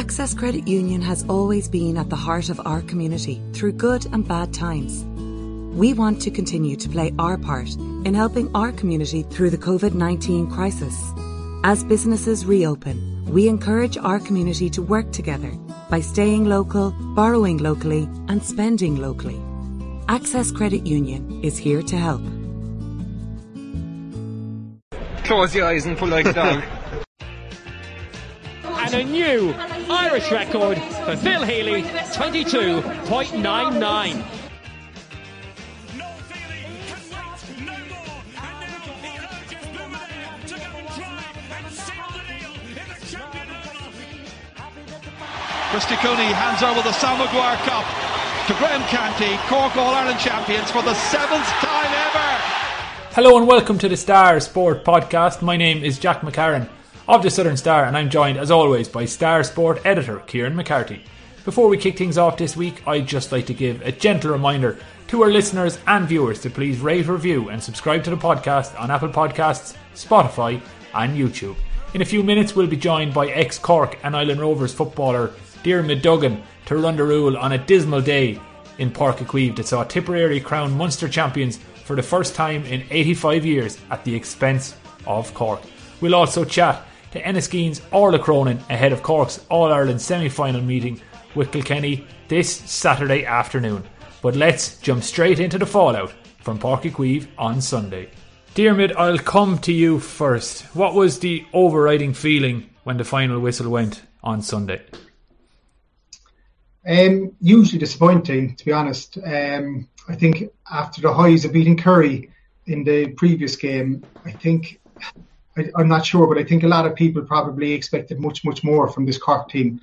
Access Credit Union has always been at the heart of our community through good and bad times. We want to continue to play our part in helping our community through the COVID-19 crisis. As businesses reopen, we encourage our community to work together by staying local, borrowing locally and spending locally. Access Credit Union is here to help. Close your eyes and pull like a dog. And a new Irish record for Phil Healy, 22.99. Christicuni hands over the Sam Maguire Cup to Graham Canty, Cork All-Ireland champions for the seventh time ever. Hello and welcome to the Star Sport Podcast. My name is Jack McCarran of the Southern Star, and I'm joined as always by Star Sport editor Kieran McCarthy. Before we kick things off this week, I'd just like to give a gentle reminder to our listeners and viewers to please rate, review and subscribe to the podcast on Apple Podcasts, Spotify and YouTube. In a few minutes we'll be joined by ex-Cork and Island Rovers footballer Dermot to run the rule on a dismal day in Páirc Uí Chaoimh that saw Tipperary crown Munster champions for the first time in 85 years at the expense of Cork. We'll also chat to Enniskeane's Orla Cronin ahead of Cork's All-Ireland semi-final meeting with Kilkenny this Saturday afternoon. But let's jump straight into the fallout from Páirc Uí Chaoimh on Sunday. Dermot, I'll come to you first. What was the overriding feeling when the final whistle went on Sunday? Hugely disappointing, to be honest. I think after the highs of beating Kerry in the previous game, I think a lot of people probably expected much more from this Cork team.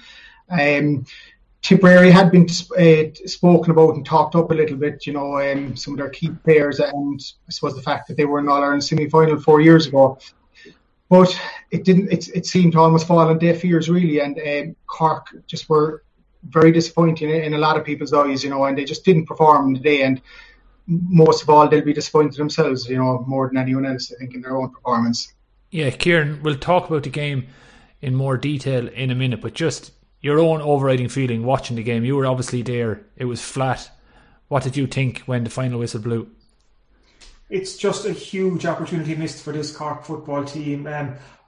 Tipperary had been spoken about and talked up a little bit, some of their key players, and I suppose the fact that they were in All-Ireland semi-final 4 years ago. But it seemed to almost fall on deaf ears, really, and Cork just were very disappointing in a lot of people's eyes, and they just didn't perform today. And most of all, they'll be disappointed themselves, more than anyone else, I think, in their own performance. Yeah, Kieran, we'll talk about the game in more detail in a minute, but just your own overriding feeling watching the game. You were obviously there. It was flat. What did you think when the final whistle blew? It's just a huge opportunity missed for this Cork football team.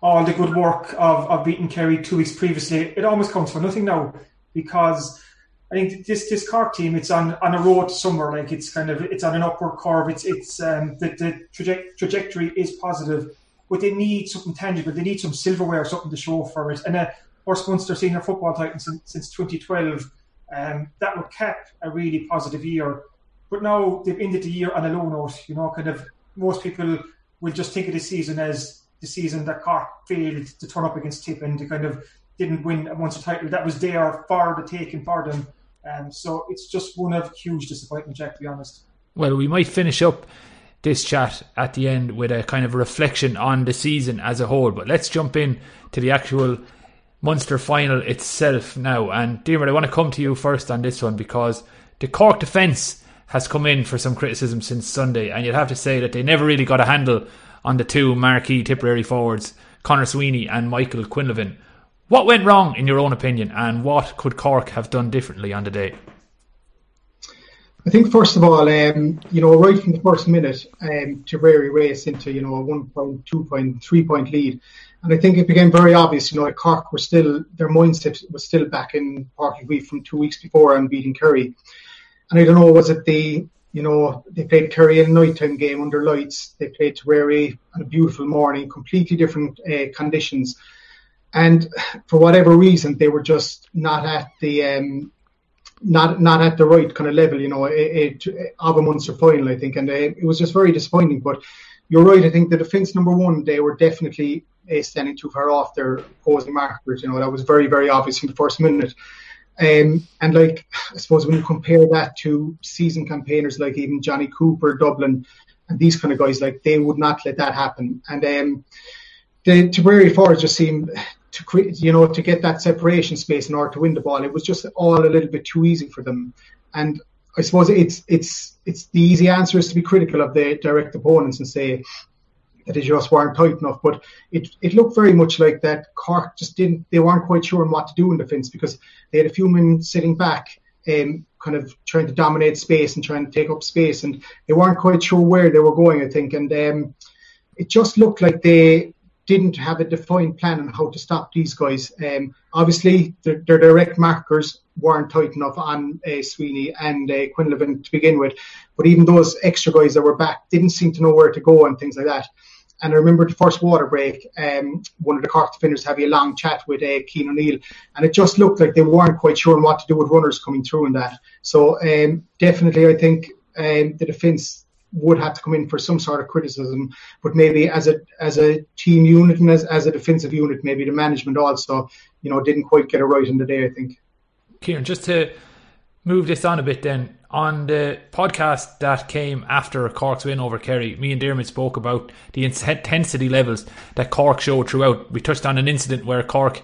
All the good work of beating Kerry 2 weeks previously, it almost comes for nothing now. Because I think this Cork team, it's on a road to somewhere, like it's on an upward curve. The trajectory is positive, but they need something tangible. They need some silverware, something to show for it. And first Munster senior football title since 2012, that would cap a really positive year. But now they've ended the year on a low note. Most people will just think of this season as the season that Cork failed to turn up against Tip and to didn't win a Munster title. That was there for the taking for them. So it's just one of huge disappointment, Jack, to be honest. Well, we might finish up this chat at the end with a kind of reflection on the season as a whole. But let's jump in to the actual Munster final itself now. And Dermot, I want to come to you first on this one, because the Cork defence has come in for some criticism since Sunday. And you'd have to say that they never really got a handle on the two marquee Tipperary forwards, Conor Sweeney and Michael Quinlivan. What went wrong, in your own opinion, and what could Cork have done differently on the day? I think, first of all, right from the first minute, Tipperary raced into, a 1 point, 2 point, 3 point lead. And I think it became very obvious, that Cork their mindset was still back in Páirc Uí Chaoimh from 2 weeks before and beating Kerry. And I don't know, was it they played Kerry in a nighttime game under lights. They played Tipperary on a beautiful morning, completely different conditions. And for whatever reason, they were just not at the not at the right kind of level, of a Munster final, I think. And it was just very disappointing. But you're right, I think the defence, number one, they were definitely standing too far off their opposing markers. That was very, very obvious from the first minute. I suppose when you compare that to seasoned campaigners like even Johnny Cooper, Dublin, and these kind of guys, they would not let that happen. And the Tipperary forwards just seemed to create, to get that separation space in order to win the ball. It was just all a little bit too easy for them. And I suppose it's the easy answer is to be critical of their direct opponents and say that they just weren't tight enough. But it looked very much like that Cork just didn't, they weren't quite sure on what to do in defence, because they had a few men sitting back, kind of trying to dominate space and trying to take up space, and they weren't quite sure where they were going, I think. And it just looked like they didn't have a defined plan on how to stop these guys. Obviously, their direct markers weren't tight enough on Sweeney and Quinlivan to begin with, but even those extra guys that were back didn't seem to know where to go and things like that. And I remember the first water break, one of the Cork defenders having a long chat with Keane O'Neill, and it just looked like they weren't quite sure what to do with runners coming through and that. So definitely I think the defence would have to come in for some sort of criticism, but maybe as a team unit and as a defensive unit, maybe the management also, you know, didn't quite get it right in the day, I think. Kieran, just to move this on a bit then, on the podcast that came after Cork's win over Kerry, me and Dermot spoke about the intensity levels that Cork showed throughout. We touched on an incident where Cork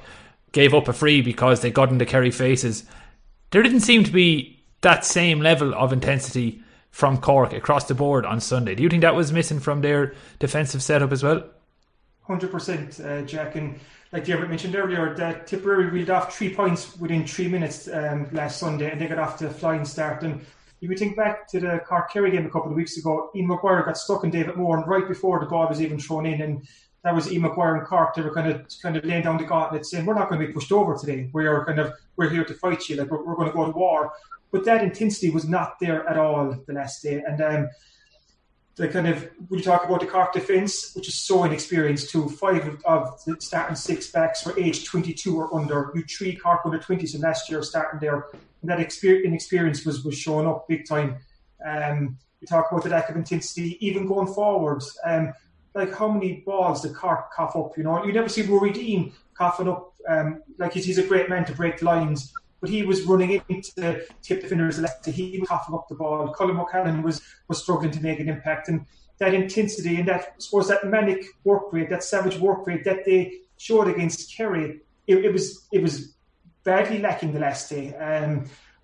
gave up a free because they got into Kerry faces. There didn't seem to be that same level of intensity from Cork across the board on Sunday. Do you think that was missing from their defensive setup as well? 100%, Jack, and like Dermot mentioned earlier, that Tipperary reeled off 3 points within 3 minutes last Sunday, and they got off to a flying start. And if you think back to the Cork-Kerry game a couple of weeks ago, Ian Maguire got stuck in David Moore, and right before the ball was even thrown in, and that was Ian Maguire and Cork. They were kind of laying down the gauntlet, saying, "We're not going to be pushed over today. We're here to fight you. Like we're going to go to war." But that intensity was not there at all the last day, and. When you talk about the Cork defence, which is so inexperienced too, 5 of the starting 6 backs were aged 22 or under. You 3 Cork under 20s from last year starting there, and that inexperience was showing up big time. You talk about the lack of intensity, even going forwards. Like how many balls did Cork cough up? You know, you never see Ruairí Deane coughing up. Like he's a great man to break lines. But he was running into tip defenders left. He was coughing up the ball. Colin O'Callaghan was struggling to make an impact, and that intensity and that, I suppose, that manic work rate, that savage work rate that they showed against Kerry, it was badly lacking the last day.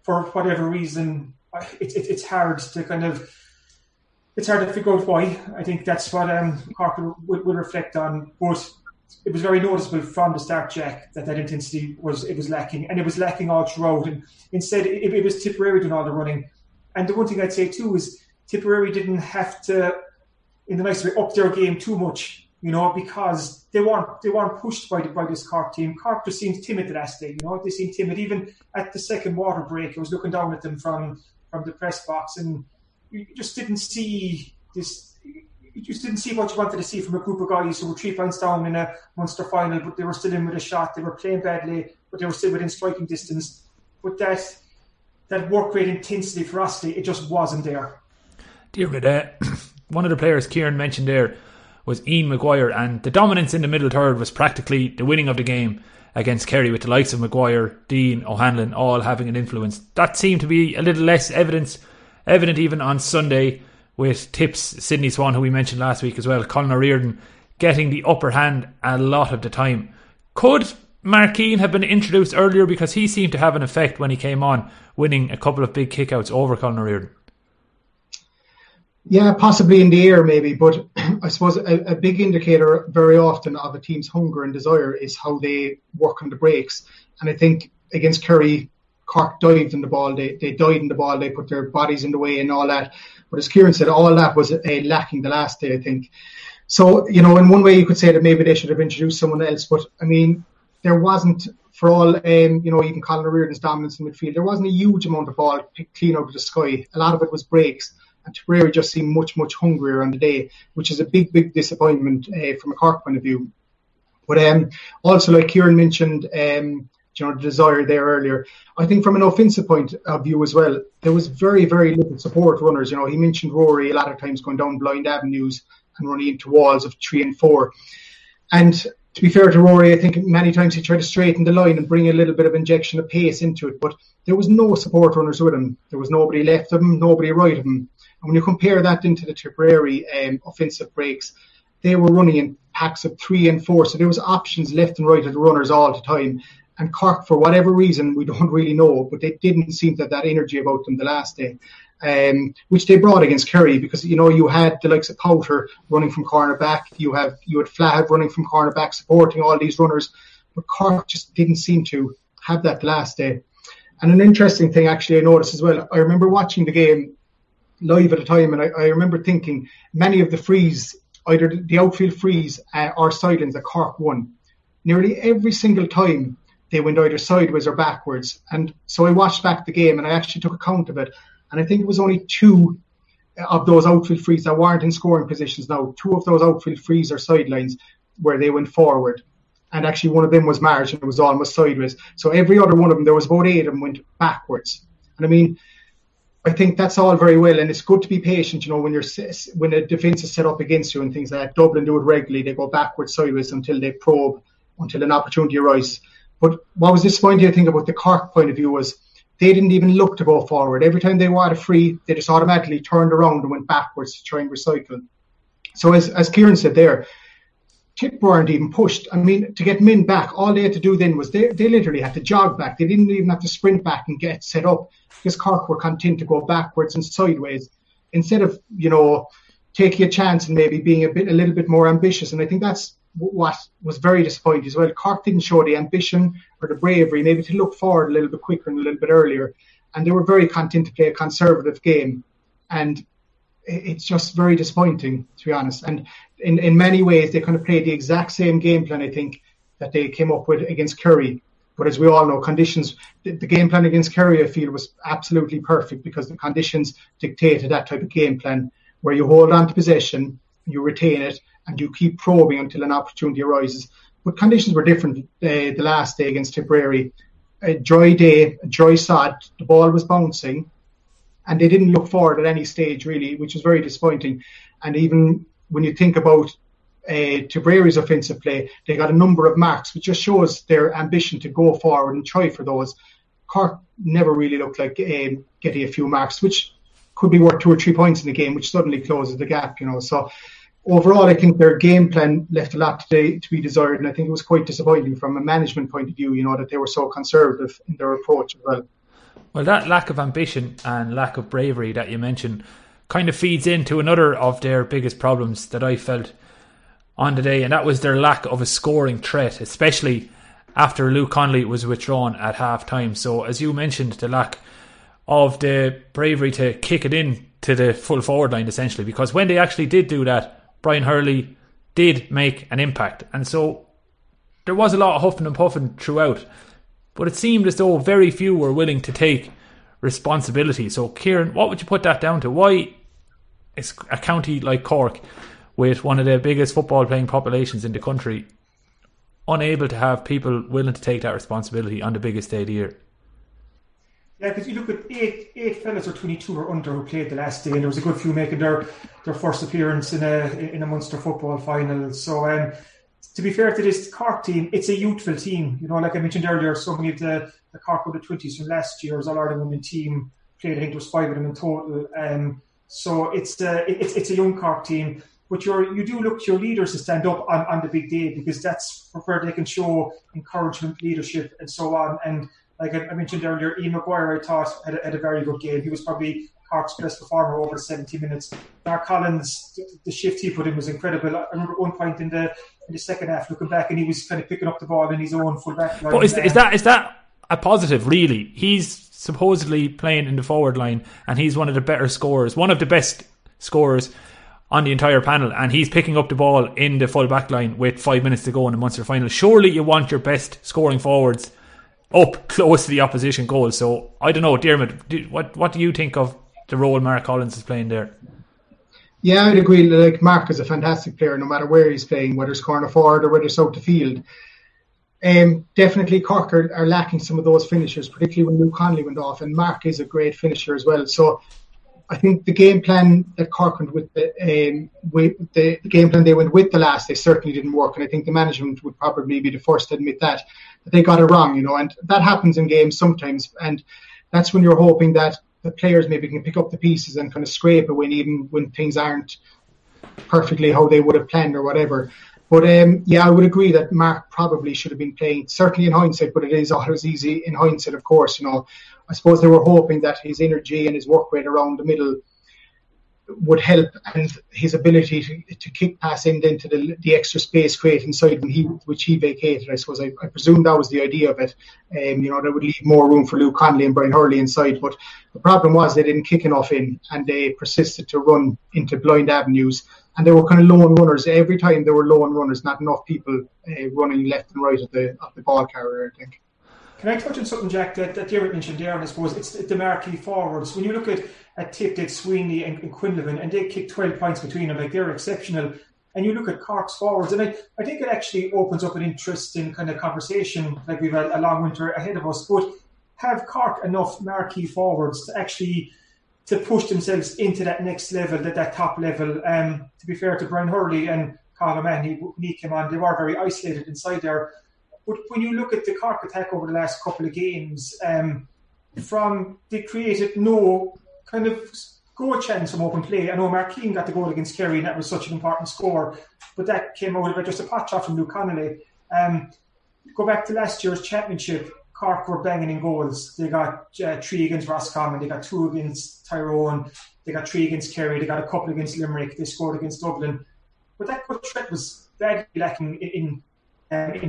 For whatever reason, it's hard to figure out why. I think that's what Cork will reflect on, but. It was very noticeable from the start, Jack, that intensity was lacking, and it was lacking all throughout. And instead, it was Tipperary doing all the running. And the one thing I'd say too is Tipperary didn't have to, in the nice way, up their game too much, you know, because they weren't pushed by this Cork team. Cork just seemed timid the last day, you know, they seemed timid. Even at the second water break, I was looking down at them from the press box, and you just didn't see this. You just didn't see what you wanted to see from a group of guys who were 3 points down in a Munster final, but they were still in with a shot. They were playing badly, but they were still within striking distance. But that work rate, intensity, ferocity, it just wasn't there. Dear, one of the players Kieran mentioned there was Ian Maguire, and the dominance in the middle third was practically the winning of the game against Kerry, with the likes of Maguire, Deane, O'Hanlon all having an influence. That seemed to be a little less evident even on Sunday, with Tip's Sydney Swan, who we mentioned last week as well, Colin O'Riordan, getting the upper hand a lot of the time. Could Mark Keane have been introduced earlier, because he seemed to have an effect when he came on, winning a couple of big kickouts over Colin O'Riordan? Yeah, possibly in the air maybe, but I suppose a big indicator very often of a team's hunger and desire is how they work on the breaks. And I think against Kerry, Cork dived in the ball, they died in the ball, they put their bodies in the way and all that. But as Kieran said, all that was lacking the last day, I think. So, you know, in one way you could say that maybe they should have introduced someone else, but I mean, there wasn't, for all, you know, even Colin O'Riordan's dominance in midfield, there wasn't a huge amount of ball picked clean out of the sky. A lot of it was breaks, and Tipperary just seemed much, much hungrier on the day, which is a big, big disappointment from a Cork point of view. But also, like Kieran mentioned, you know, the desire there earlier. I think from an offensive point of view as well, there was very, very little support runners. You know, he mentioned Ruairí a lot of times going down blind avenues and running into walls of 3 and 4. And to be fair to Ruairí, I think many times he tried to straighten the line and bring a little bit of injection of pace into it, but there was no support runners with him. There was nobody left of him, nobody right of him. And when you compare that into the Tipperary offensive breaks, they were running in packs of 3 and 4, so there was options left and right of the runners all the time. And Cork, for whatever reason, we don't really know, but they didn't seem to have that energy about them the last day. which they brought against Kerry, because, you know, you had the likes of Potter running from corner back, you had Flaherty running from corner back, supporting all these runners, but Cork just didn't seem to have that the last day. And an interesting thing actually I noticed as well, I remember watching the game live at the time, and I remember thinking many of the frees, either the outfield frees or sidelines that Cork won, nearly every single time they went either sideways or backwards. And so I watched back the game and I actually took account of it. And I think it was only two of those outfield frees that weren't in scoring positions now. Two of those outfield frees or sidelines where they went forward. And actually one of them was margin. It was almost sideways. So every other one of them, there was about 8 of them, went backwards. And I mean, I think that's all very well. And it's good to be patient, you know, when a defence is set up against you and things like that. Dublin do it regularly. They go backwards, sideways until they probe, until an opportunity arises. But what was disappointing, I think, about the Cork point of view was they didn't even look to go forward. Every time they wanted a free, they just automatically turned around and went backwards to try and recycle. So as Kieran said there, Tip weren't even pushed. I mean, to get men back, all they had to do then was they literally had to jog back. They didn't even have to sprint back and get set up, because Cork were content to go backwards and sideways instead of, you know, taking a chance and maybe being a little bit more ambitious. And I think that's what was very disappointing as well. Cork didn't show the ambition or the bravery maybe to look forward a little bit quicker and a little bit earlier, and they were very content to play a conservative game, and it's just very disappointing, to be honest. And in many ways they kind of played the exact same game plan, I think, that they came up with against Kerry. But as we all know, conditions, the game plan against Kerry, I feel, was absolutely perfect, because the conditions dictated that type of game plan where you hold on to possession, you retain it, and you keep probing until an opportunity arises. But conditions were different the last day against Tipperary. A dry day, a dry sod, the ball was bouncing, and they didn't look forward at any stage really, which was very disappointing. And even when you think about Tipperary's offensive play, they got a number of marks, which just shows their ambition to go forward and try for those. Cork never really looked like getting a few marks, which could be worth 2 or 3 points in the game, which suddenly closes the gap, you know. So overall, I think their game plan left a lot today to be desired, and I think it was quite disappointing from a management point of view, you know, that they were so conservative in their approach as well. Well, that lack of ambition and lack of bravery that you mentioned kind of feeds into another of their biggest problems that I felt on today, and that was their lack of a scoring threat, especially after Luke Connolly was withdrawn at half-time. So, as you mentioned, the lack of the bravery to kick it in to the full forward line, essentially, because when they actually did do that, Brian Hurley did make an impact. And so there was a lot of huffing and puffing throughout, but it seemed as though very few were willing to take responsibility. So Kieran, what would you put that down to? Why is a county like Cork, with one of the biggest football playing populations in the country, unable to have people willing to take that responsibility on the biggest day of the year? Yeah, because you look at eight fellas or 22 or under who played the last day, and there was a good few making their first appearance in a Munster football final. So to be fair to this Cork team, it's a youthful team. You know, like I mentioned earlier, so many of the Cork under 20s from last year's All-Ireland women team played. I think there was 5 of them in total. So it's a young Cork team, but you do look to your leaders to stand up on the big day, because that's where they can show encouragement, leadership, and so on. And like I mentioned earlier, Ian Maguire, I thought, had a very good game. He was probably Cork's best performer over 70 minutes. Mark Collins, the shift he put in was incredible. I remember at one point in the second half, looking back, and he was kind of picking up the ball in his own full-back line. But is that a positive, really? He's supposedly playing in the forward line, and he's one of the better scorers, one of the best scorers on the entire panel, and he's picking up the ball in the full-back line with 5 minutes to go in the Munster final. Surely you want your best scoring forwards up close to the opposition goal. So I don't know, Dermot, what do you think of the role Mark Collins is playing there? Yeah, I'd agree. Like, Mark is a fantastic player, no matter where he's playing, whether it's corner forward or whether it's out the field. Definitely Cork are lacking some of those finishers, particularly when Luke Connolly went off, and Mark is a great finisher as well. So I think the game plan that Cork went with the last day certainly didn't work, and I think the management would probably be the first to admit that. They got it wrong, you know, and that happens in games sometimes, and that's when you're hoping that the players maybe can pick up the pieces and kind of scrape it when things aren't perfectly how they would have planned or whatever. But yeah, I would agree that Mark probably should have been playing, certainly in hindsight, but it is always easy in hindsight, of course. You know, I suppose they were hoping that his energy and his work rate around the middle would help, and his ability to kick pass into the extra space created inside which he vacated. I suppose I presume that was the idea of it. You know, that would leave more room for Luke Connolly and Brian Hurley inside. But the problem was they didn't kick enough in, and they persisted to run into blind avenues. And they were kind of low on runners. Every time they were low on runners, not enough people running left and right of the ball carrier, I think. Can I touch on something, Jack, that Dermot mentioned there, and I suppose it's the marquee forwards. When you look at Tipton, Sweeney and Quinlivan, and they kick 12 points between them, like they're exceptional. And you look at Cork's forwards, and I think it actually opens up an interesting kind of conversation, like we've had a long winter ahead of us. But have Cork enough marquee forwards to actually to push themselves into that next level, that top level? To be fair to Brian Hurley and Colin Mahoney, when he came on, they were very isolated inside there. But when you look at the Cork attack over the last couple of games, they created no kind of goal chance from open play. I know Mark Keane got the goal against Kerry, and that was such an important score, but that came out of it, just a pot shot from Luke Connolly. Go back to last year's championship, Cork were banging in goals. They got 3 against Roscommon, they got 2 against Tyrone, they got 3 against Kerry, they got a couple against Limerick, they scored against Dublin. But that goal threat was badly lacking in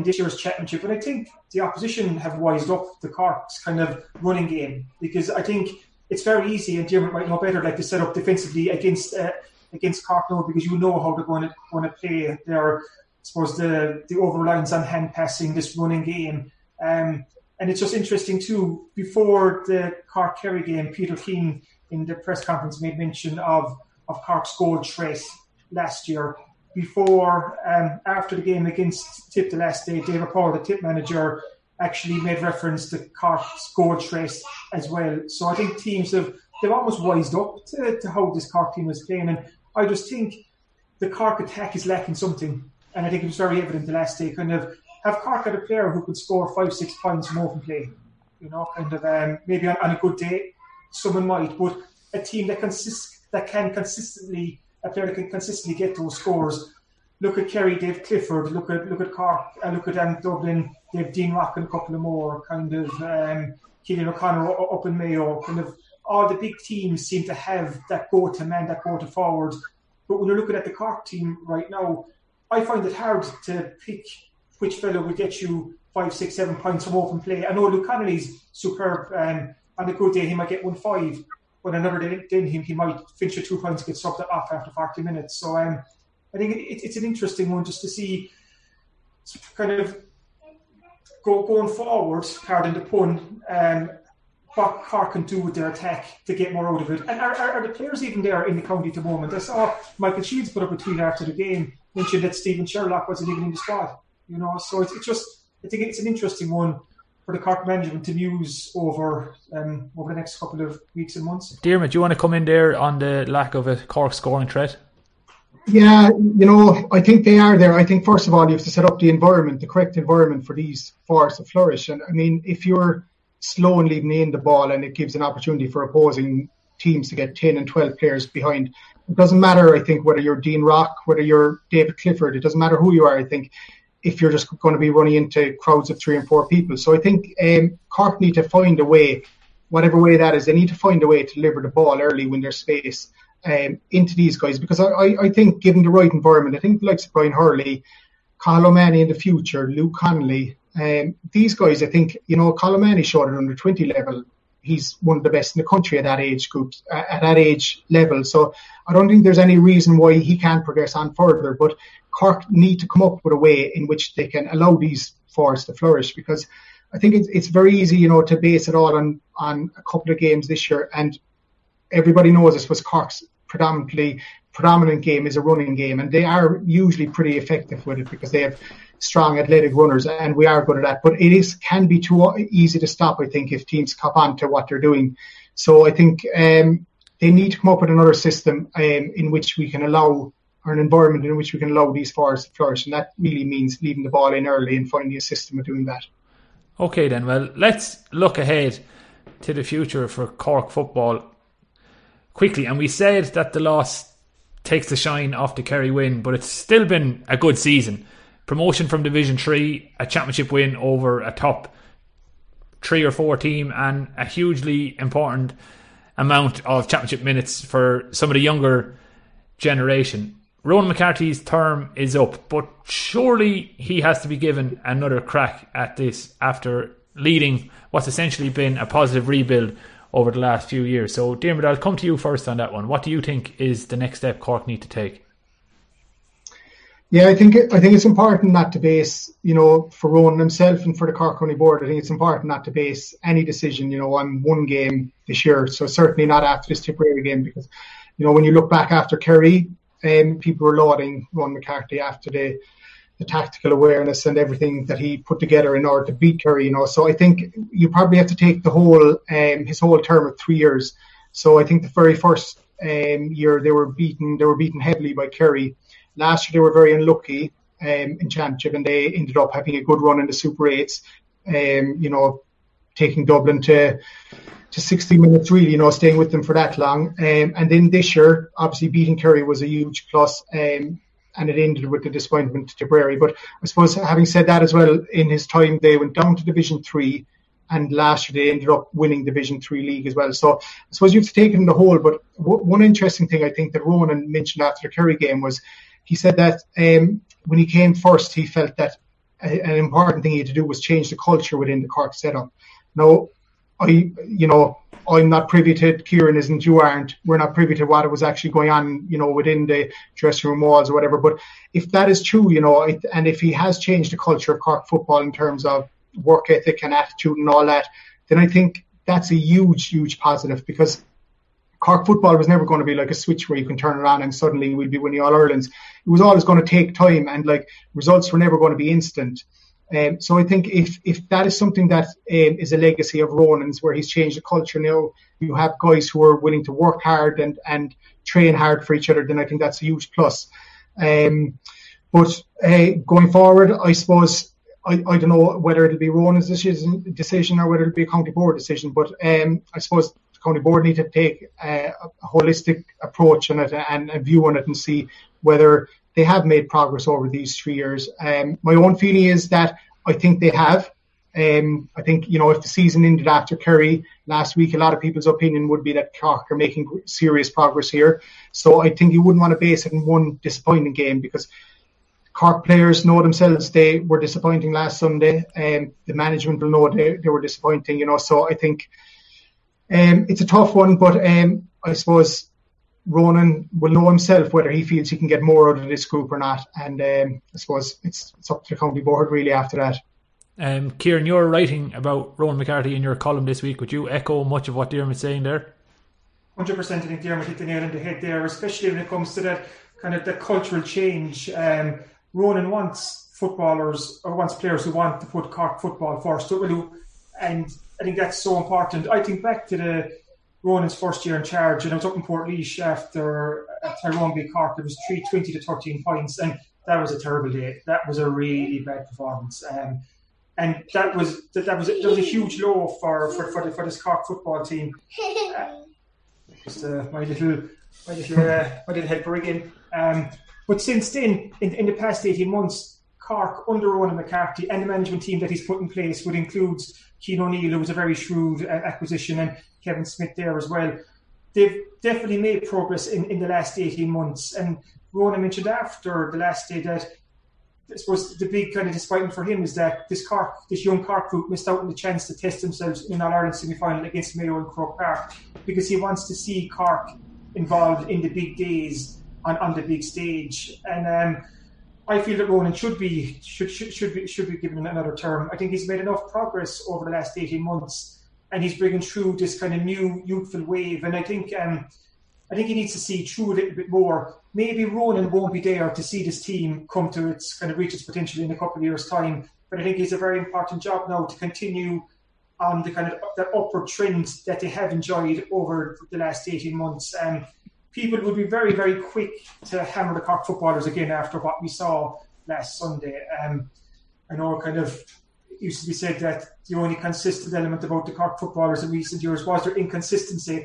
this year's championship, and I think the opposition have wised up the Cork's kind of running game, because I think it's very easy, and Dermot might know better, like to set up defensively against Cork now, because you know how they're going to play. Their, I suppose, the overreliance on hand passing, this running game, and it's just interesting too. Before the Cork Kerry game, Peter Keane in the press conference made mention of Cork's goal threat last year. Before, after the game against Tip the last day, David Paul, the Tip manager, actually made reference to Cork's goal trace as well. So I think teams they've almost wised up to how this Cork team is playing. And I just think the Cork attack is lacking something. And I think it was very evident the last day. Kind of have Cork had a player who could score 5-6 points from open play. You know, kind of maybe on a good day, someone might. But a team a player that can consistently get those scores. Look at Kerry, Dave Clifford. Look at Cork. Look at Dublin. They've Dean Rock and a couple of more. Kind of Keane O'Connor up in Mayo. Kind of all the big teams seem to have that go-to man, that go-to forward. But when you're looking at the Cork team right now, I find it hard to pick which fellow will get you 5, 6, 7 points from open play. I know Luke Connolly's superb. On a good day, he might get 1-5. But another day, then he might finish at 2 points, get subbed off after 40 minutes. So I think it's an interesting one just to see kind of going forward, pardon the pun, what Cork can do with their attack to get more out of it. And are the players even there in the county at the moment? I saw Michael Shields put up a tweet after the game, mentioned that Stephen Sherlock wasn't even in the squad. You know, so it's just, I think it's an interesting one for the Cork management to muse over the next couple of weeks and months. Dermot, do you want to come in there on the lack of a Cork scoring threat? Yeah, you know, I think they are there. I think, first of all, you have to set up the environment, the correct environment for these forwards to flourish. And, I mean, if you're slow in leaving in the ball and it gives an opportunity for opposing teams to get 10 and 12 players behind, it doesn't matter, I think, whether you're Dean Rock, whether you're David Clifford, it doesn't matter who you are, I think, if you're just going to be running into crowds of 3 and 4 people. So I think Cork need to find a way, whatever way that is, they need to find a way to deliver the ball early when there's space into these guys. Because I think, given the right environment, I think the likes of Brian Hurley, Colm O'Mahony in the future, Luke Connolly, these guys, I think, you know, Colm O'Mahony showed at under 20 level. He's one of the best in the country at that age group, at that age level. So I don't think there's any reason why he can't progress on further. But Cork need to come up with a way in which they can allow these forwards to flourish, because I think it's very easy, you know, to base it all on a couple of games this year. And everybody knows this was Cork's predominant game is a running game, and they are usually pretty effective with it because they have strong athletic runners, and we are good at that. But it can be too easy to stop, I think, if teams cop on to what they're doing. So I think they need to come up with another system in which we can allow, or an environment in which we can allow these forwards to flourish, and that really means leaving the ball in early and finding a system of doing that. Okay then, well, let's look ahead to the future for Cork football quickly. And we said that the loss takes the shine off the Kerry win, but it's still been a good season. Promotion from Division 3, a championship win over a top 3 or 4 team, and a hugely important amount of championship minutes for some of the younger generation. Ronan McCarthy's term is up, but surely he has to be given another crack at this after leading what's essentially been a positive rebuild over the last few years. So, Dermot, I'll come to you first on that one. What do you think is the next step Cork need to take? Yeah, I think it's important not to base, for Ronan himself and for the Cork County Board, I think it's important not to base any decision, on one game this year. So certainly not after this Tipperary game, because, when you look back after Kerry, people were lauding Ronan McCarthy after the tactical awareness and everything that he put together in order to beat Kerry, So I think you probably have to take the whole his whole term of 3 years. So I think the very first year they were beaten heavily by Kerry. Last year they were very unlucky in championship, and they ended up having a good run in the Super 8s, taking Dublin to 60 minutes, really, staying with them for that long. And then this year, obviously beating Kerry was a huge plus, and it ended with the disappointment to Tipperary. But I suppose, having said that as well, in his time, they went down to Division 3, and last year they ended up winning Division 3 League as well. So I suppose you have to take it in the whole. But one interesting thing I think that Ronan mentioned after the Kerry game was he said that when he came first, he felt that an important thing he had to do was change the culture within the Cork setup. Now, I'm not privy to it, Kieran isn't, you aren't, we're not privy to what was actually going on, within the dressing room walls or whatever. But if that is true, and if he has changed the culture of Cork football in terms of work ethic and attitude and all that, then I think that's a huge, huge positive, because Cork football was never going to be like a switch where you can turn it on and suddenly we'll be winning All-Irelands. It was always going to take time, and results were never going to be instant. So I think if that is something that is a legacy of Ronan's, where he's changed the culture now, you have guys who are willing to work hard and train hard for each other, then I think that's a huge plus. But going forward, I suppose, I don't know whether it'll be Ronan's decision or whether it'll be a county board decision, but I suppose the county board need to take a holistic approach on it and a view on it and see whether they have made progress over these 3 years. My own feeling is that I think they have. I think, if the season ended after Kerry last week, a lot of people's opinion would be that Cork are making serious progress here. So I think you wouldn't want to base it in one disappointing game, because Cork players know themselves they were disappointing last Sunday, and the management will know they were disappointing, So I think it's a tough one, but I suppose Ronan will know himself whether he feels he can get more out of this group or not, and I suppose it's up to the county board really after that. Kieran, you're writing about Ronan McCarthy in your column this week. Would you echo much of what Dermot's saying there? 100%. I think Dermot hit the nail on the head there, especially when it comes to that kind of the cultural change. Ronan wants players who want to put Cork football first, and I think that's so important. I think back to Ronan's first year in charge, and I was up in Portlaoise after Tyrone beat Cork. It was 320 to 13 points, and that was a terrible day. That was a really bad performance, and that was a huge low for this Cork football team. Just my little helper again. But since then, in the past 18 months, Cork under Ronan McCarthy and the management team that he's put in place, which includes Keane O'Neill, who was a very shrewd acquisition, and Kevin Smith there as well. They've definitely made progress in the last 18 months. And Ronan mentioned after the last day that I suppose the big kind of disappointment for him is that this young Cork group missed out on the chance to test themselves in an All-Ireland semi-final against Mayo and Croke Park, because he wants to see Cork involved in the big days on the big stage. And I feel that Ronan should be given another term. I think he's made enough progress over the last 18 months, and he's bringing through this kind of new youthful wave. And I think he needs to see through a little bit more. Maybe Ronan won't be there to see this team come to its kind of reach its potential in a couple of years' time. But I think it's a very important job now to continue on the kind of that upward trend that they have enjoyed over the last 18 months. People would be very, very quick to hammer the Cork footballers again after what we saw last Sunday. I know kind of used to be said that the only consistent element about the Cork footballers in recent years was their inconsistency.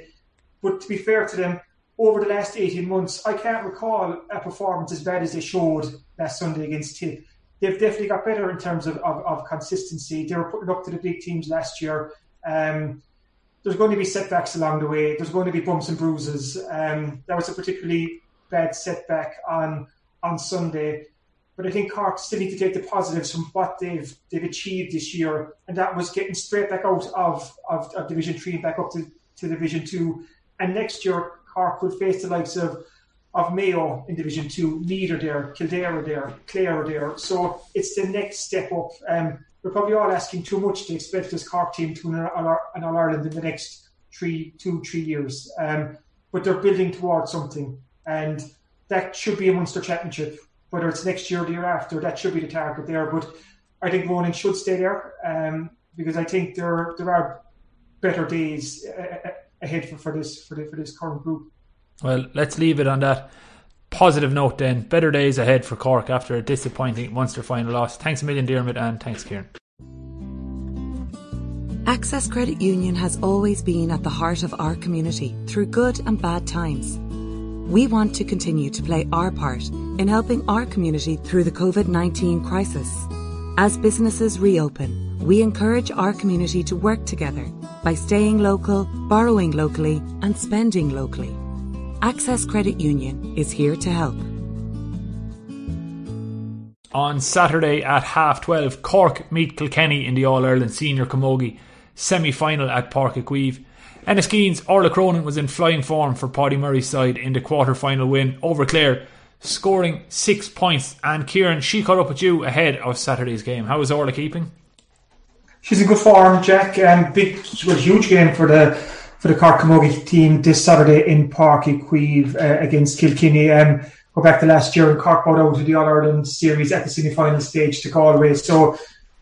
But to be fair to them, over the last 18 months, I can't recall a performance as bad as they showed last Sunday against Tip. They've definitely got better in terms of consistency. They were putting up to the big teams last year. There's going to be setbacks along the way. There's going to be bumps and bruises. That was a particularly bad setback on Sunday. But I think Cork still need to take the positives from what they've achieved this year, and that was getting straight back out of Division 3 and back up to Division 2. And next year, Cork will face the likes of Mayo in Division 2, Meath are there, Kildare are there, Clare are there. So it's the next step up. We're probably all asking too much to expect this Cork team to win an All-Ireland in the next two, 3 years. But they're building towards something, and that should be a Munster Championship. Whether it's next year or the year after, that should be the target there. But I think Ronan should stay there because I think there are better days ahead for this current group. Well, let's leave it on that positive note then. Better days ahead for Cork after a disappointing Munster final loss. Thanks a million, Dermot, and thanks, Kieran. Access Credit Union has always been at the heart of our community through good and bad times. We want to continue to play our part in helping our community through the COVID-19 crisis. As businesses reopen, we encourage our community to work together by staying local, borrowing locally, and spending locally. Access Credit Union is here to help. On Saturday at 12:30, Cork meet Kilkenny in the All-Ireland Senior Camogie semi-final at Páirc Uí Chaoimh. Enniskeen's Orla Cronin was in flying form for Paddy Murray's side in the quarter-final win over Clare, scoring 6 points. And Kieran, she caught up with you ahead of Saturday's game. How is Orla keeping? She's in good form, Jack. Huge game for the Cork Camogie team this Saturday in Páirc Uí Chaoimh against Kilkenny. Go back to last year and Cork bowed out to the All-Ireland series at the semi-final stage to Galway. So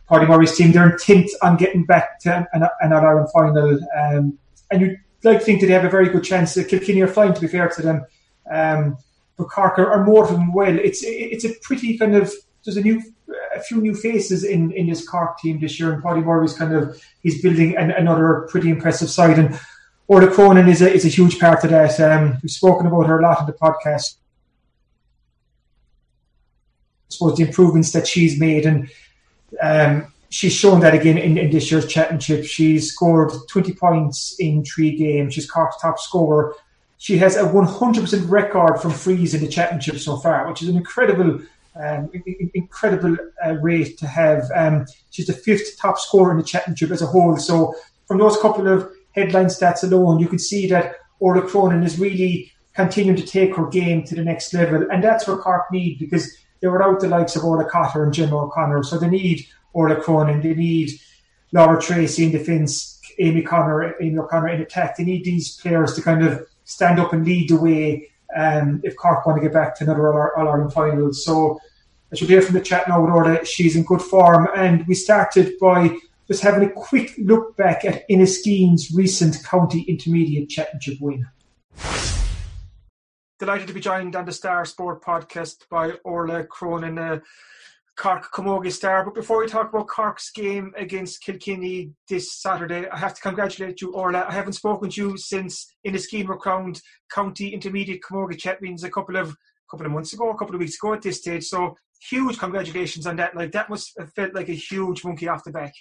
Paddy Murray's team, they're intent on getting back to an All-Ireland final. And you'd like to think that they have a very good chance. Kilkenny are fine, to be fair to them. But Cork are more than well. It's a pretty kind of... There's a few new faces in this Cork team this year. And Paddy Murray is he's building another pretty impressive side. And Orla Cronin is a huge part of that. We've spoken about her a lot in the podcast. I suppose the improvements that she's made. And she's shown that again in this year's championship. She's scored 20 points in 3 games. She's Cork's top scorer. She has a 100% record from frees in the championship so far, which is an incredible rate to have. She's the 5th top scorer in the championship as a whole. So from those couple of headline stats alone, you can see that Orla Cronin is really continuing to take her game to the next level. And that's what Cork need, because they were out the likes of Orla Cotter and Jim O'Connor. So they need Orla Cronin, they need Laura Treacy in defence, Amy O'Connor in attack. They need these players to kind of stand up and lead the way if Cork want to get back to another All-Ireland final. So as you hear from the chat now with Orla, she's in good form. And we started by just having a quick look back at Enniskeen's recent County Intermediate Championship win. Delighted to be joined on the Star Sport podcast by Orla Cronin, Cork Camogie star. But before we talk about Cork's game against Kilkenny this Saturday, I have to congratulate you, Orla. I haven't spoken to you since Enniskeen were crowned County Intermediate Camogie Champions a couple of weeks ago at this stage. So huge congratulations on that. Like, that must have felt like a huge monkey off the back.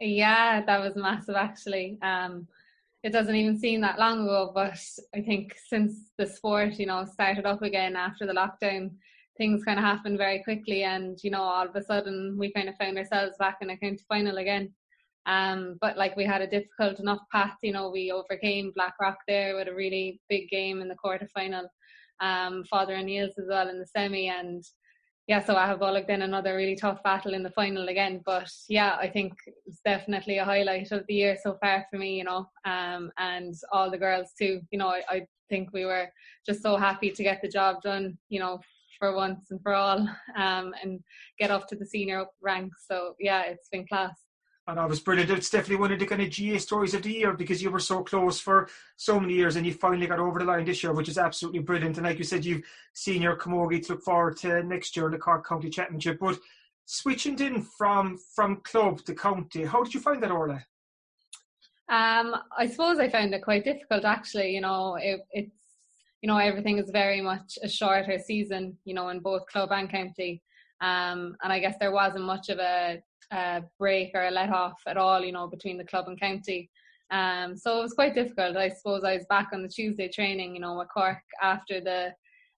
Yeah, that was massive, actually. It doesn't even seem that long ago, but I think since the sport, started up again after the lockdown, things kind of happened very quickly, and all of a sudden we kind of found ourselves back in a county final again. But we had a difficult enough path. We overcame Blackrock there with a really big game in the quarterfinal, Father O'Neill's as well in the semi, and yeah, so Ahabolig then another really tough battle in the final again. But yeah, I think it's definitely a highlight of the year so far for me, and all the girls too. I think we were just so happy to get the job done, for once and for all, and get off to the senior ranks. So yeah, it's been class. And I was brilliant. It's definitely one of the kind of GA stories of the year, because you were so close for so many years and you finally got over the line this year, which is absolutely brilliant. And like you said, you've senior camogie to look forward to next year in the Cork County Championship. But switching in from club to county, how did you find that, Orla? I suppose I found it quite difficult, actually. It's you know, everything is very much a shorter season, you know, in both club and county. And I guess there wasn't much of a break or a let off at all, you know, between the club and county. So it was quite difficult. I suppose I was back on the Tuesday training, you know, with Cork after the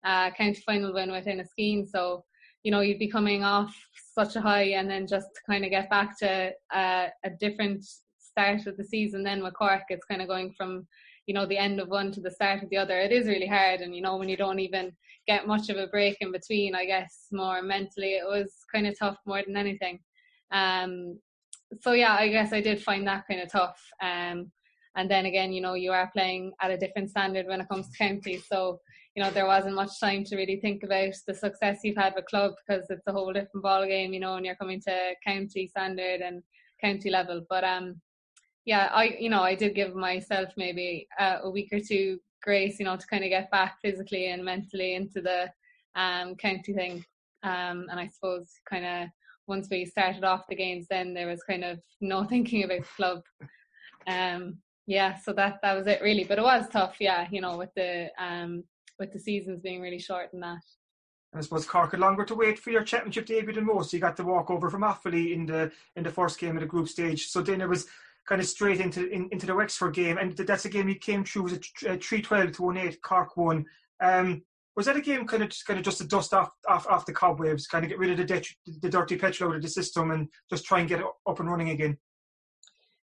county final win within a scheme. So, you know, you'd be coming off such a high, and then just to kind of get back to a different start of the season then with Cork, it's kind of going from, you know, the end of one to the start of the other. It is really hard, and, you know, when you don't even get much of a break in between, I guess more mentally it was kind of tough more than anything. So yeah, I guess I did find that kind of tough. And then again, you know, you are playing at a different standard when it comes to county. So, you know, there wasn't much time to really think about the success you've had with club, because it's a whole different ball game, you know, and you're coming to county standard and county level. But yeah, I did give myself maybe a week or two grace, you know, to kind of get back physically and mentally into the county thing. And I suppose kind of once we started off the games, then there was kind of no thinking about the club. Yeah, so that was it really. But it was tough, yeah, you know, with the seasons being really short and that. And I suppose Cork had longer to wait for your championship debut than most. You got the walk over from Offaly in the first game of the group stage. So then it was kind of straight into the Wexford game, and that's a game he came through. It was a 3-12 to 1-8. Cork won. Was that a game kind of just to dust off the cobwebs, kind of get rid of the dirty petrol out of the system, and just try and get it up and running again?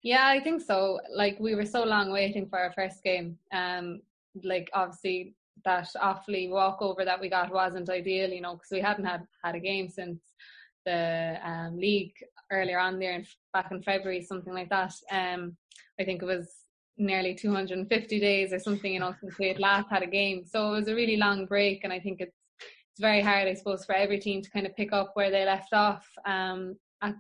Yeah, I think so. Like, we were so long waiting for our first game. Like, obviously that Offaly walkover that we got wasn't ideal, you know, because we hadn't had a game since the league earlier on there, back in February, something like that. I think it was nearly 250 days or something, you know, since we had last had a game. So it was a really long break, and I think it's very hard, I suppose, for every team to kind of pick up where they left off,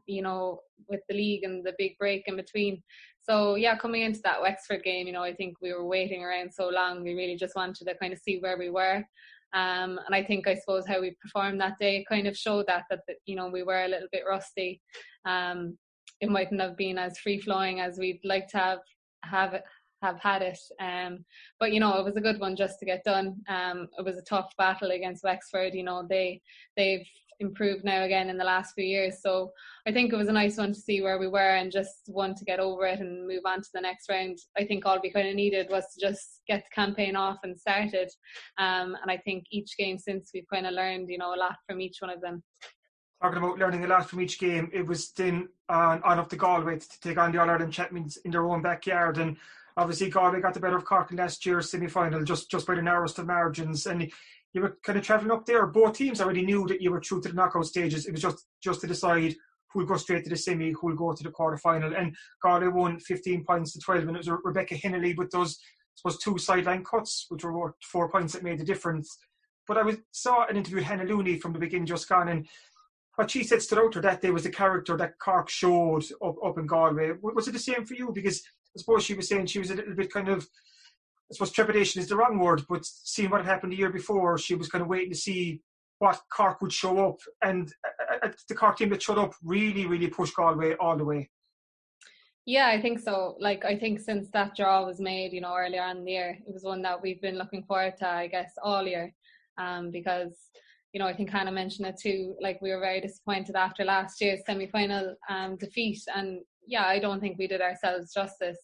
you know, with the league and the big break in between. So yeah, coming into that Wexford game, you know, I think we were waiting around so long, we really just wanted to kind of see where we were. And I think, I suppose, how we performed that day kind of showed that you know, we were a little bit rusty. It mightn't have been as free-flowing as we'd like to have had it. But, you know, it was a good one just to get done. It was a tough battle against Wexford. You know, they've improved now again in the last few years. So I think it was a nice one to see where we were, and just one to get over it and move on to the next round. I think all we kind of needed was to just get the campaign off and started. And I think each game since, we've kind of learned, you know, a lot from each one of them. Talking about learning a lot from each game, it was then on up to Galway to take on the All-Ireland champions in their own backyard. And obviously Galway got the better of Cork in last year's semi-final just by the narrowest of margins. And you were kind of travelling up there. Both teams already knew that you were through to the knockout stages. It was just to decide who will go straight to the semi, who will go to the quarter-final. And Galway won 15 points to 12, and it was Rebecca Hinnelly with those, I suppose, two sideline cuts, which were worth 4 points that made the difference. But I saw an interview with Hannah Looney from the beginning just gone, and what she said stood out to her that day was the character that Cork showed up in Galway. Was it the same for you? Because I suppose she was saying she was a little bit kind of, I suppose trepidation is the wrong word, but seeing what had happened the year before, she was kind of waiting to see what Cork would show up. And the Cork team that showed up really, really pushed Galway all the way. Yeah, I think so. Like, I think since that draw was made, you know, earlier on in the year, it was one that we've been looking forward to, I guess, all year. Because, you know, I think Hannah mentioned it too, like, we were very disappointed after last year's semi-final defeat. And yeah, I don't think we did ourselves justice.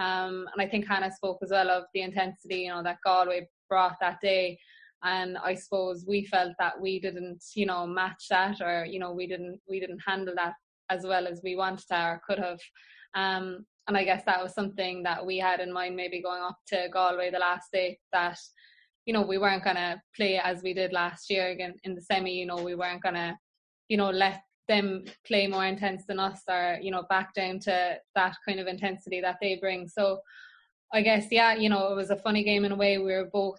And I think Hannah spoke as well of the intensity, you know, that Galway brought that day. And I suppose we felt that we didn't, you know, match that, or, you know, we didn't handle that as well as we wanted to or could have. And I guess that was something that we had in mind, maybe going up to Galway the last day, that, you know, we weren't going to play as we did last year again in the semi. You know, we weren't going to, you know, let them play more intense than us, or, you know, back down to that kind of intensity that they bring. So I guess, yeah, you know, it was a funny game in a way. We were both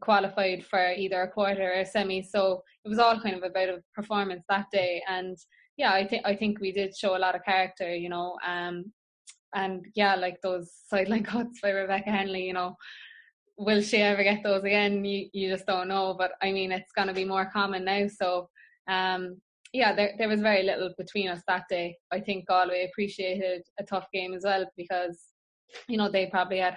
qualified for either a quarter or a semi, so it was all kind of about a performance that day. And yeah, I think we did show a lot of character, you know. And yeah, like those sideline cuts by Rebecca Henley, you know, will she ever get those again? You just don't know. But I mean, it's going to be more common now. So yeah, there was very little between us that day. I think Galway appreciated a tough game as well, because, you know, they probably had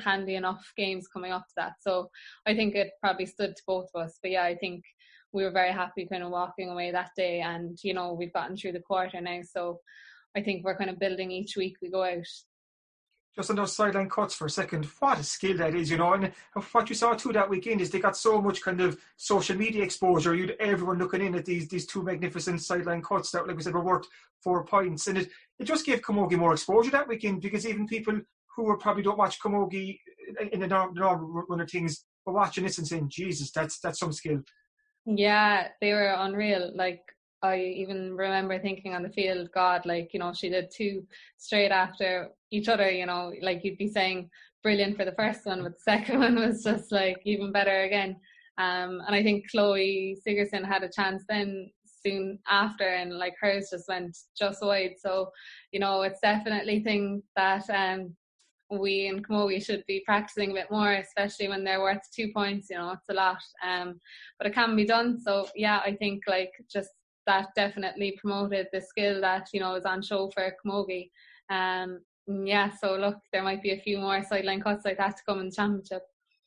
handy enough games coming up to that. So I think it probably stood to both of us. But yeah, I think we were very happy kind of walking away that day, and, you know, we've gotten through the quarter now. So I think we're kind of building each week we go out. Just on those sideline cuts for a second, what a skill that is, you know. And what you saw too that weekend is they got so much kind of social media exposure. You'd everyone looking in at these two magnificent sideline cuts that, like we said, were worth 4 points. And it just gave Camogie more exposure that weekend, because even people who were probably don't watch Camogie in the normal run of things were watching this and saying, Jesus, that's some skill. Yeah, they were unreal. Like, I even remember thinking on the field, God, like, you know, she did two straight after each other, you know, like you'd be saying brilliant for the first one, but the second one was just like even better again. And I think Chloe Sigerson had a chance then soon after, and like hers just went just wide. So, you know, it's definitely things that we in Camogie should be practicing a bit more, especially when they're worth 2 points, you know, it's a lot. But it can be done. So yeah, I think like just that definitely promoted the skill that, you know, is on show for Camogie. Yeah, so look, there might be a few more sideline cuts like that to come in the championship.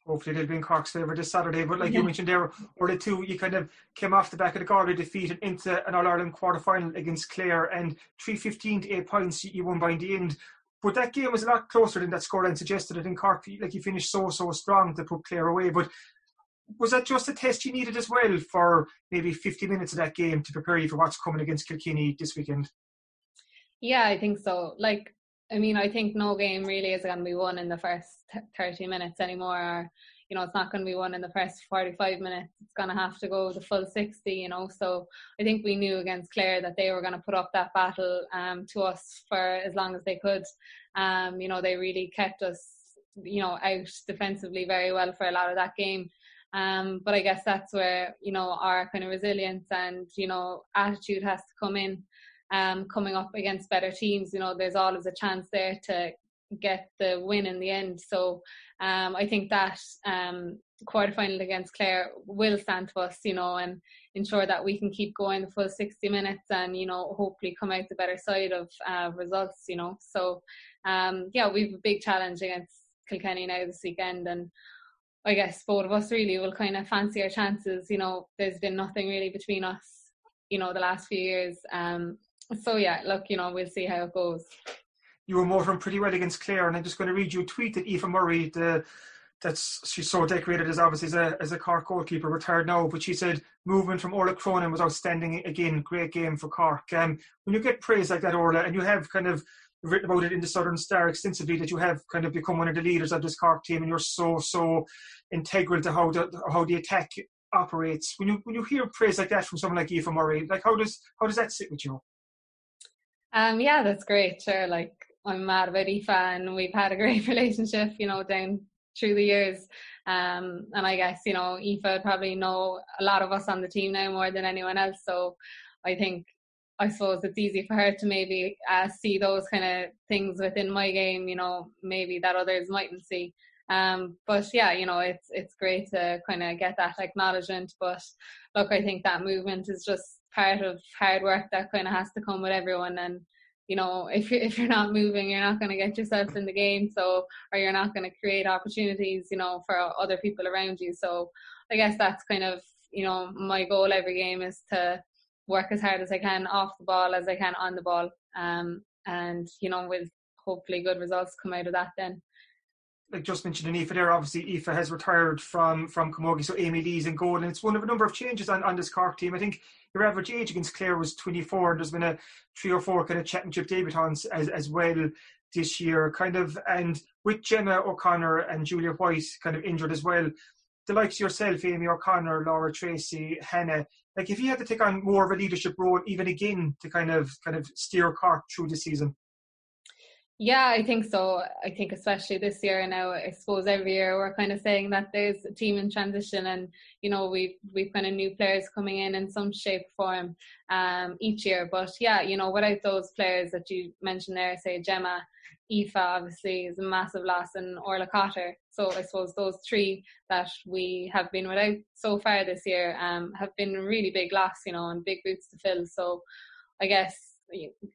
Hopefully they'll be in Cork's favour this Saturday. But like you mentioned there, or the two, you kind of came off the back of the Galway defeat and into an All-Ireland quarter-final against Clare, and 3-15 to 8 points you won by in the end. But that game was a lot closer than that scoreline suggested. I think Cork, like, you finished so strong to put Clare away. But was that just a test you needed as well for maybe 50 minutes of that game to prepare you for what's coming against Kilkenny this weekend? Yeah, I think so. Like, I mean, I think no game really is going to be won in the first 30 minutes anymore. Or, you know, it's not going to be won in the first 45 minutes. It's going to have to go the full 60, you know. So I think we knew against Clare that they were going to put up that battle to us for as long as they could. You know, they really kept us, you know, out defensively very well for a lot of that game. But I guess that's where, you know, our kind of resilience and, you know, attitude has to come in. Coming up against better teams, you know, there's always a chance there to get the win in the end. So I think that quarterfinal against Clare will stand to us, you know, and ensure that we can keep going the full 60 minutes and, you know, hopefully come out the better side of results, you know. So, yeah, we've a big challenge against Kilkenny now this weekend, and I guess both of us really will kind of fancy our chances. You know, there's been nothing really between us, you know, the last few years. So yeah, look, you know, we'll see how it goes. You were motoring pretty well against Clare, and I'm just going to read you a tweet that Aoife Murray, she's so decorated as obviously as a Cork goalkeeper, retired now, but she said movement from Orla Cronin was outstanding again. Great game for Cork. When you get praise like that, Orla, and you have kind of written about it in the Southern Star extensively, that you have kind of become one of the leaders of this Cork team, and you're so integral to how the attack operates. When you hear praise like that from someone like Aoife Murray, like how does that sit with you? Yeah, that's great. Sure, like, I'm mad about Aoife, and we've had a great relationship, you know, down through the years. And I guess, you know, Aoife probably know a lot of us on the team now more than anyone else. So I think, I suppose it's easy for her to maybe see those kind of things within my game, you know, maybe that others mightn't see. But yeah, you know, it's great to kind of get that acknowledgement. But look, I think that movement is just part of hard work that kind of has to come with everyone. And, you know, if you're not moving, you're not going to get yourself in the game, or you're not going to create opportunities, you know, for other people around you. So I guess that's kind of, you know, my goal every game is to work as hard as I can off the ball as I can on the ball. And, you know, with hopefully good results come out of that then. Like just mentioned Aoife there, obviously Aoife has retired from Camogie, so Amy Lee's in goal, and it's one of a number of changes on this Cork team. I think your average age against Clare was 24, and there's been a 3 or 4 kind of championship debutants as well this year, kind of, and with Gemma O'Connor and Julia White kind of injured as well. The likes of yourself, Amy O'Connor, Laura Treacy, Hannah, like if you had to take on more of a leadership role even again to kind of steer Cork through the season. Yeah, I think so. I think especially this year, and now I suppose every year we're kind of saying that there's a team in transition, and, you know, we've kind of new players coming in some shape or form each year. But yeah, you know, without those players that you mentioned there, say Gemma, Aoife obviously is a massive loss, and Orla Cotter. So I suppose those three that we have been without so far this year have been a really big loss, you know, and big boots to fill. So I guess,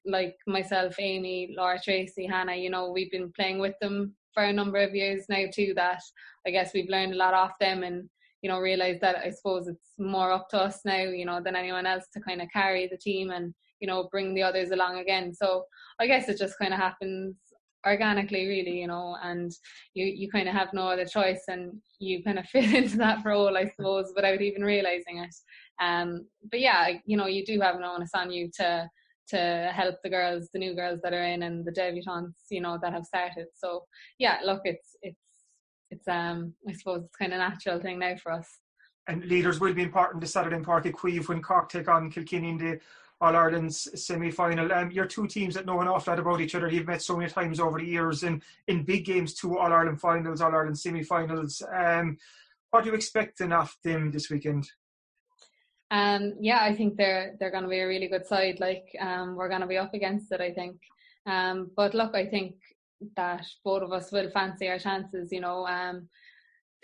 like myself, Amy, Laura Treacy, Hannah, you know, we've been playing with them for a number of years now too, that I guess we've learned a lot off them, and, you know, realised that I suppose it's more up to us now, you know, than anyone else to kind of carry the team and, you know, bring the others along again. So I guess it just kind of happens organically, really, you know, and you kind of have no other choice, and you kind of fit into that role, I suppose, without even realising it. But yeah, you know, you do have an onus on you to help the girls, the new girls that are in, and the debutantes, you know, that have started. So yeah, look, it's I suppose it's kind of a natural thing now for us. And leaders will be important this Saturday in Páirc Uí Chaoimh when Cork take on Kilkenny in the All-Ireland's semi-final. You're two teams that know an awful lot about each other. You've met so many times over the years in big games, two All-Ireland finals, All-Ireland semi-finals. What are you expecting of them this weekend? Yeah, I think they're going to be a really good side. Like, we're going to be up against it, I think. But look, I think that both of us will fancy our chances, you know.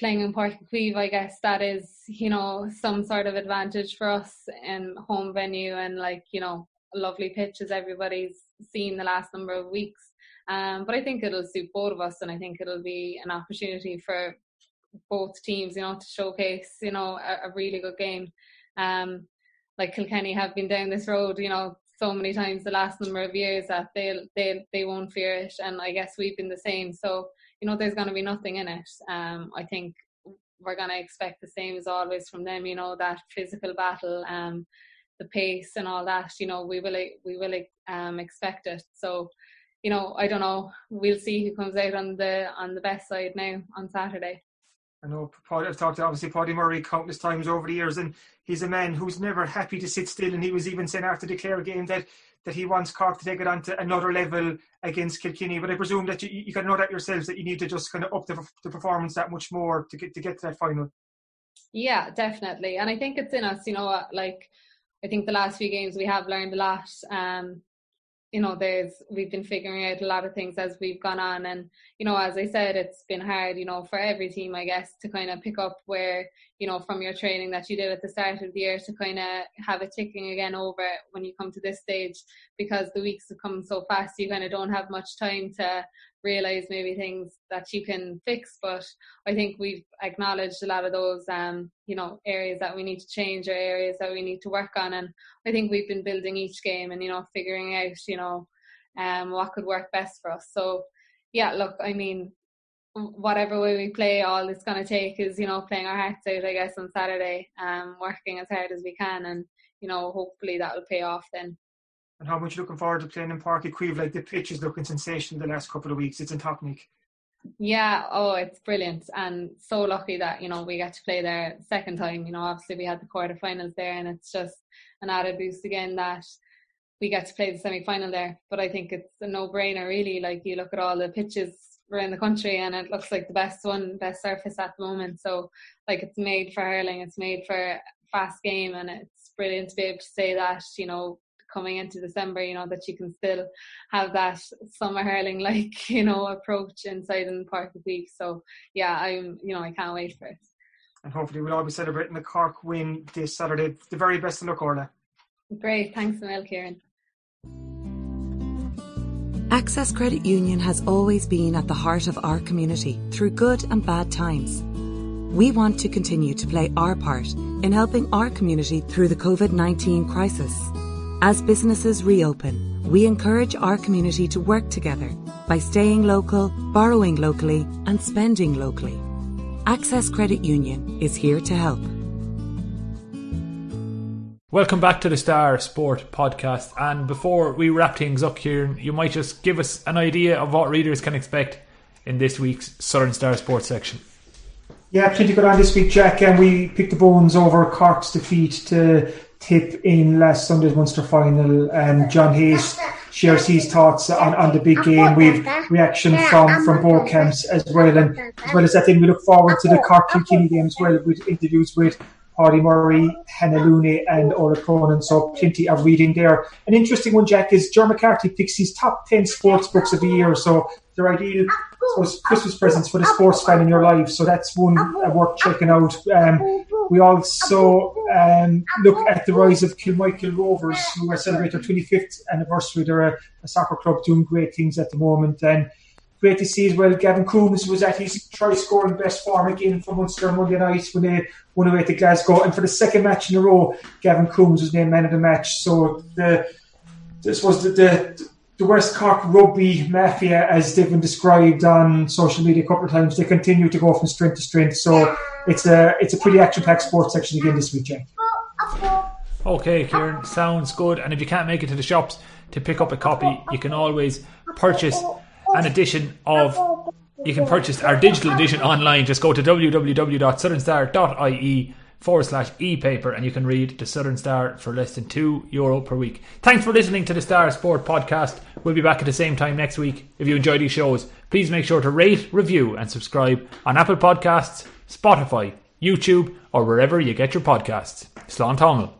Playing in Páirc Uí Chaoimh, I guess that is, you know, some sort of advantage for us in home venue, and, like, you know, a lovely pitch as everybody's seen the last number of weeks. But I think it'll suit both of us, and I think it'll be an opportunity for both teams, you know, to showcase, you know, a really good game. Like, Kilkenny have been down this road, you know, so many times the last number of years that they won't fear it, and I guess we've been the same. So, you know, there's going to be nothing in it. I think we're going to expect the same as always from them, you know, that physical battle, the pace and all that, you know, we will expect it. So, you know, I don't know, we'll see who comes out on the best side now on Saturday. I know I've talked to, obviously, Paddy Murray countless times over the years, and he's a man who's never happy to sit still, and he was even saying after the Clare game that he wants Cork to take it on to another level against Kilkenny. But I presume that you can know that yourselves, that you need to just kind of up the performance that much more to get to that final. Yeah, definitely. And I think it's in us, you know, like, I think the last few games we have learned a lot. You know, we've been figuring out a lot of things as we've gone on, and, you know, as I said, it's been hard, you know, for every team, I guess, to kind of pick up where, you know, from your training that you did at the start of the year to kind of have it ticking again over when you come to this stage, because the weeks have come so fast, you kind of don't have much time to realise maybe things that you can fix. But I think we've acknowledged a lot of those, you know, areas that we need to change or areas that we need to work on. And I think we've been building each game and, you know, figuring out, you know, what could work best for us. So, yeah, look, I mean, whatever way we play, all it's going to take is, you know, playing our hearts out, I guess, on Saturday, working as hard as we can. And, you know, hopefully that will pay off then. And how much looking forward to playing in Páirc Uí Chaoimh? Like, the pitch is looking sensational the last couple of weeks. It's in top nick. Yeah, oh, it's brilliant, and so lucky that, you know, we get to play there second time. You know, obviously we had the quarterfinals there, and it's just an added boost again that we get to play the semi-final there. But I think it's a no-brainer, really. Like, you look at all the pitches around the country, and it looks like the best surface at the moment. So, like, it's made for hurling, it's made for a fast game, and it's brilliant to be able to say that, you know, coming into December, you know, that you can still have that summer hurling, like, you know, approach inside in Páirc Uí Chaoimh. So yeah, I'm, you know, I can't wait for it. And hopefully we'll all be celebrating the Cork win this Saturday. The very best of luck, Orla. Great, thanks a mil, Kieran. Access Credit Union has always been at the heart of our community through good and bad times. We want to continue to play our part in helping our community through the COVID-19 crisis. As businesses reopen, we encourage our community to work together by staying local, borrowing locally, and spending locally. Access Credit Union is here to help. Welcome back to the Star Sport Podcast. And before we wrap things up, Kieran, you might just give us an idea of what readers can expect in this week's Southern Star Sports section. Yeah, pretty good on this week, Jack. And we picked the bones over Cork's defeat to Tip in last Sunday's Munster final. John Hayes shares his thoughts on the big game. We've reaction from both camps as well, and as well as that, then we look forward to the Cork Kilkenny game as well, with interviews with Paddy Murray, Hannah Looney, and Orla Cronin. So plenty of reading there. An interesting one, Jack, is John McCarthy picks his top 10 sports books of the year. So they're ideal Christmas presents for the sports fan in your life. So that's one worth checking out. We also look at the rise of Kilmichael Rovers, who are celebrating their 25th anniversary. They're a soccer club doing great things at the moment. And Great to see as well, Gavin Coombs was at his try-scoring best form again for Munster Monday night when they won away to Glasgow. And for the second match in a row, Gavin Coombs was named man of the match. So this was the West Cork rugby mafia, as they've been described on social media a couple of times. They continue to go from strength to strength. So it's a pretty action-packed sports section again this weekend. Okay, Kieran, sounds good. And if you can't make it to the shops to pick up a copy, you can always purchase an edition of, you can purchase our digital edition online. Just go to www.southernstar.ie/e-paper and you can read the Southern Star for less than €2 per week. Thanks for listening to the Star Sport Podcast. We'll be back at the same time next week. If you enjoy these shows, please make sure to rate, review and subscribe on Apple Podcasts, Spotify, YouTube or wherever you get your podcasts. Slán Táimil.